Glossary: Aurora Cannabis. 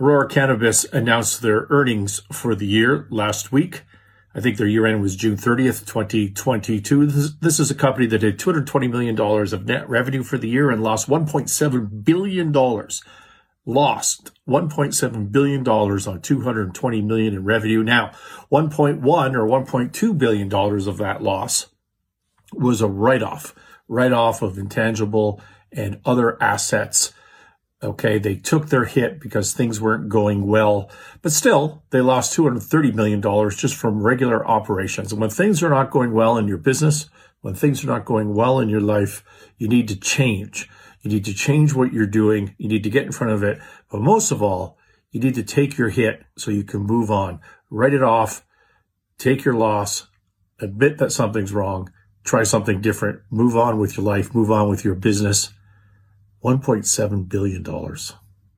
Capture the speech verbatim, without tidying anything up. Aurora Cannabis announced their earnings for the year last week. I think their year end was June thirtieth, twenty twenty-two. This, this is a company that had two hundred twenty million dollars of net revenue for the year and lost one point seven billion dollars. Lost one point seven billion dollars on two hundred twenty million dollars in revenue. Now, one point one or one point two billion dollars of that loss was a write-off, write-off of intangible and other assets. Okay, they took their hit because things weren't going well, but still, they lost two hundred thirty million dollars just from regular operations. And when things are not going well in your business, when things are not going well in your life, you need to change. You need to change what you're doing. You need to get in front of it. But most of all, you need to take your hit so you can move on. Write it off, take your loss, admit that something's wrong, try something different, move on with your life, move on with your business. one point seven billion dollars.